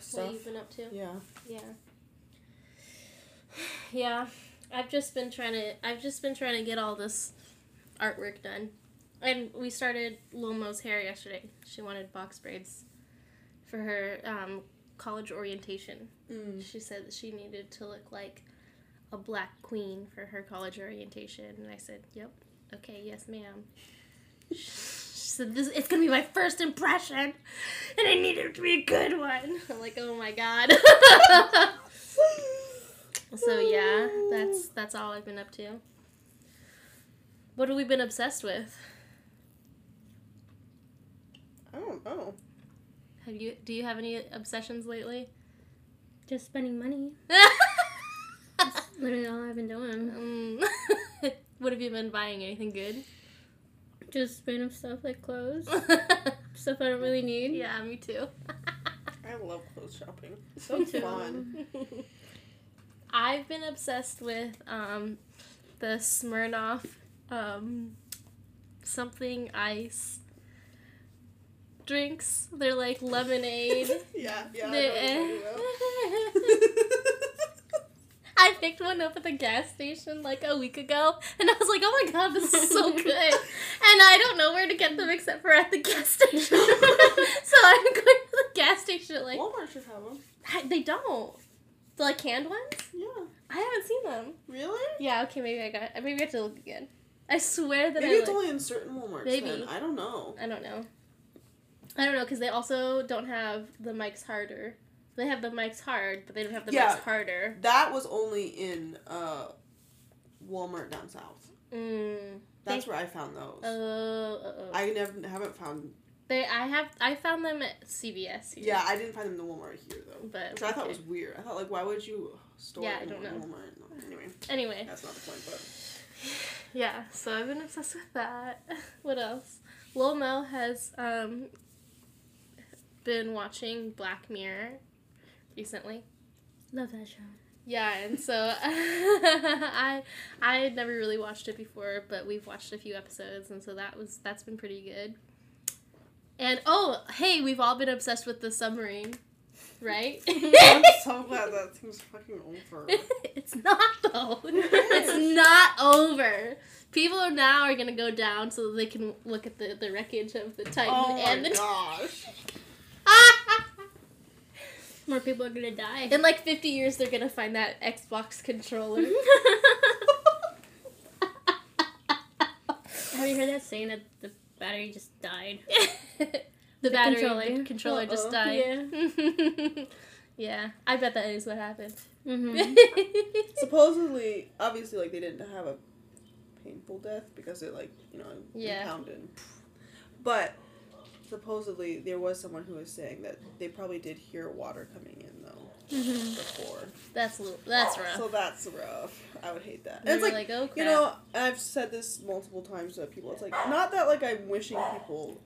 stuff. What you've been up to. Yeah. Yeah. Yeah. I've just been trying to get all this artwork done. And we started Lil Mo's hair yesterday. She wanted box braids for her college orientation. She said that she needed to look like a black queen for her college orientation. And I said, yep, okay, yes, ma'am. She said, "This it's going to be my first impression, and I need it to be a good one." I'm like, oh, my God. So, yeah, that's all I've been up to. What have we been obsessed with? I don't know. Do you have any obsessions lately? Just spending money. That's literally all I've been doing. What have you been buying? Anything good? Just random stuff like clothes. Stuff I don't really need. Yeah, me too. I love clothes shopping. So fun. I've been obsessed with the Smirnoff something ice drinks. They're like lemonade. Yeah. I picked one up at the gas station like a week ago, and I was like, oh my God, this is so good. And I don't know where to get them except for at the gas station. So I'm going to the gas station. Like, Walmart should have them. They don't. The like canned ones? Yeah. I haven't seen them. Really? Yeah, okay, maybe I have to look again. I swear that maybe it's only in certain Walmarts then. I don't know, because they also don't have the Mike's Harder. They have the Mike's Hard, but they don't have the Mike's Harder. That was only in Walmart down south. That's where I found those. Oh. I haven't found... I found them at CVS here. Yeah, I didn't find them in the Walmart here, though. Which I thought was weird. I thought, like, why would you store it in Walmart? No, anyway. That's not the point, but... Yeah, so I've been obsessed with that. What else? Lil Mel has been watching Black Mirror recently. Love that show. Yeah, and so I had never really watched it before, but we've watched a few episodes, and so that's been pretty good. And oh, hey, we've all been obsessed with The Submarine, right? I'm so glad that seems fucking over. It's not, though. It's not over. People now are gonna go down so that they can look at the wreckage of the Titan. Oh my gosh. More people are gonna die. In like 50 years, they're gonna find that Xbox controller. Have you heard that saying that the battery just died? The controller just died. Yeah. Yeah, I bet that is what happened. Mm-hmm. Supposedly, obviously, like, they didn't have a painful death because it, like, you know, impounded. But supposedly, there was someone who was saying that they probably did hear water coming in, though, before. That's rough. So that's rough. I would hate that. And it's like, oh, crap. You know, I've said this multiple times to people. It's like, not that, like, I'm wishing people,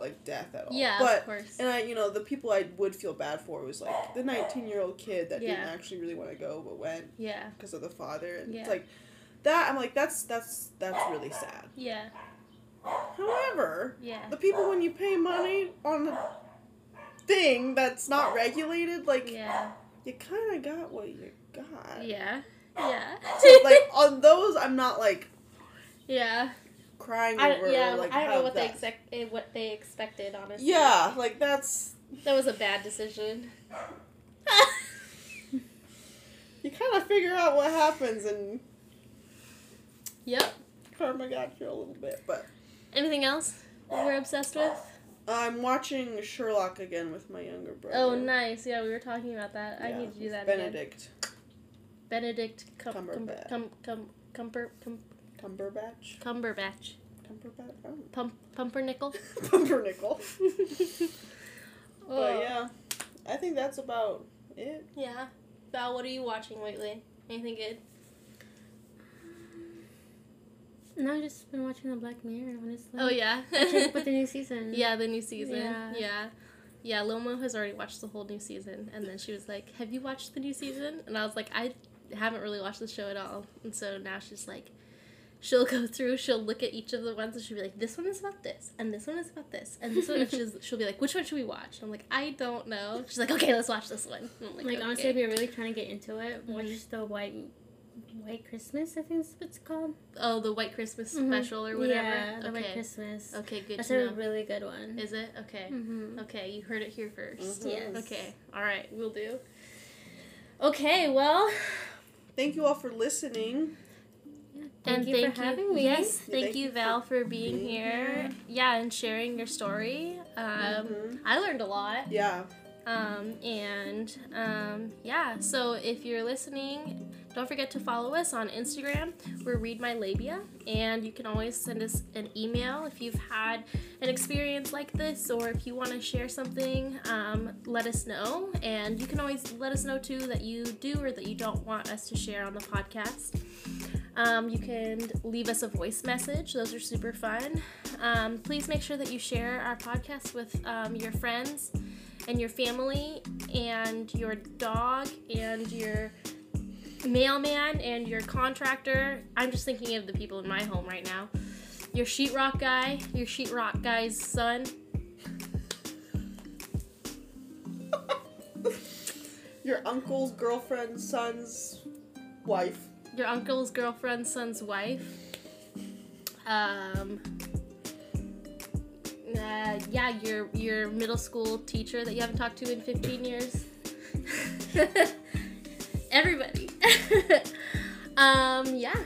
like, death at all. Yeah, but, of course. And I, you know, the people I would feel bad for was, like, the 19-year-old kid that didn't actually really want to go but went. Yeah. Because of the father. And it's like, that, I'm like, that's really sad. Yeah. However, the people, when you pay money on a thing that's not regulated, like, you kind of got what you got. Yeah. So, like, on those, I'm not, like, crying over, like, I don't know what they expected, honestly. Yeah, like, that was a bad decision. You kind of figure out what happens, and... Yep. Karma got you a little bit, but... Anything else that we're obsessed with? I'm watching Sherlock again with my younger brother. Oh, nice. Yeah, we were talking about that. Yeah, I need to do that again. Benedict Cumberbatch. Oh. Pumpernickel. Pumpernickel. But yeah, I think that's about it. Yeah. Val, what are you watching lately? Anything good? No, I've just been watching the Black Mirror, honestly. Oh, yeah? Watching with the new season. Yeah, the new season. Yeah. Yeah, Lomo has already watched the whole new season, and then she was like, have you watched the new season? And I was like, I haven't really watched the show at all. And so now she's like, she'll go through, she'll look at each of the ones, and she'll be like, this one is about this, and this one is about this, and this one, and she'll be like, which one should we watch? And I'm like, I don't know. She's like, okay, let's watch this one. And I'm like, okay. Honestly, if you're really trying to get into it, watch the White White Christmas, I think is what it's called. Oh, the White Christmas special or whatever? Yeah, the White Christmas. Okay, good. That's a really good one. Is it? Okay. Mm-hmm. Okay, you heard it here first. Mm-hmm. Yes. Okay, all right, we'll do. Okay, well. Thank you all for listening. Thank you for having me. Yes, thank you, Val, for being here. Yeah, and sharing your story. I learned a lot. Yeah. Yeah, so if you're listening, don't forget to follow us on Instagram. We're Read My Labia, and you can always send us an email if you've had an experience like this, or if you want to share something, let us know. And you can always let us know, too, that you do or that you don't want us to share on the podcast. You can leave us a voice message. Those are super fun. Please make sure that you share our podcast with your friends and your family and your dog and your mailman and your contractor. I'm just thinking of the people in my home right now. Your sheetrock guy, your sheetrock guy's son. Your uncle's girlfriend's son's wife. Your uncle's girlfriend's son's wife. Yeah, your middle school teacher that you haven't talked to in 15 years. Everybody. Yeah.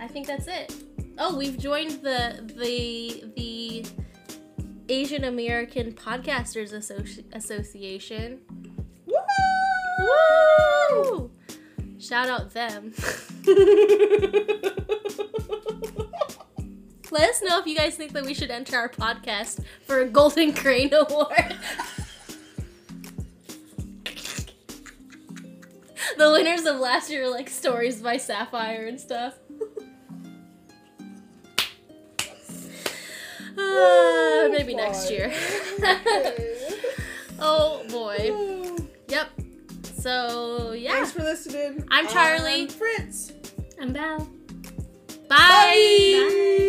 I think that's it. Oh, we've joined the Asian American Podcasters Association. Woo! Woo! Shout out them. Let us know if you guys think that we should enter our podcast for a Golden Crane Award. The winners of last year were like stories by Sapphire and stuff. Maybe next year. Oh boy. Yep. So, yeah. Thanks for listening. I'm Charlie. I'm Fritz. I'm Val. Bye. Bye. Bye.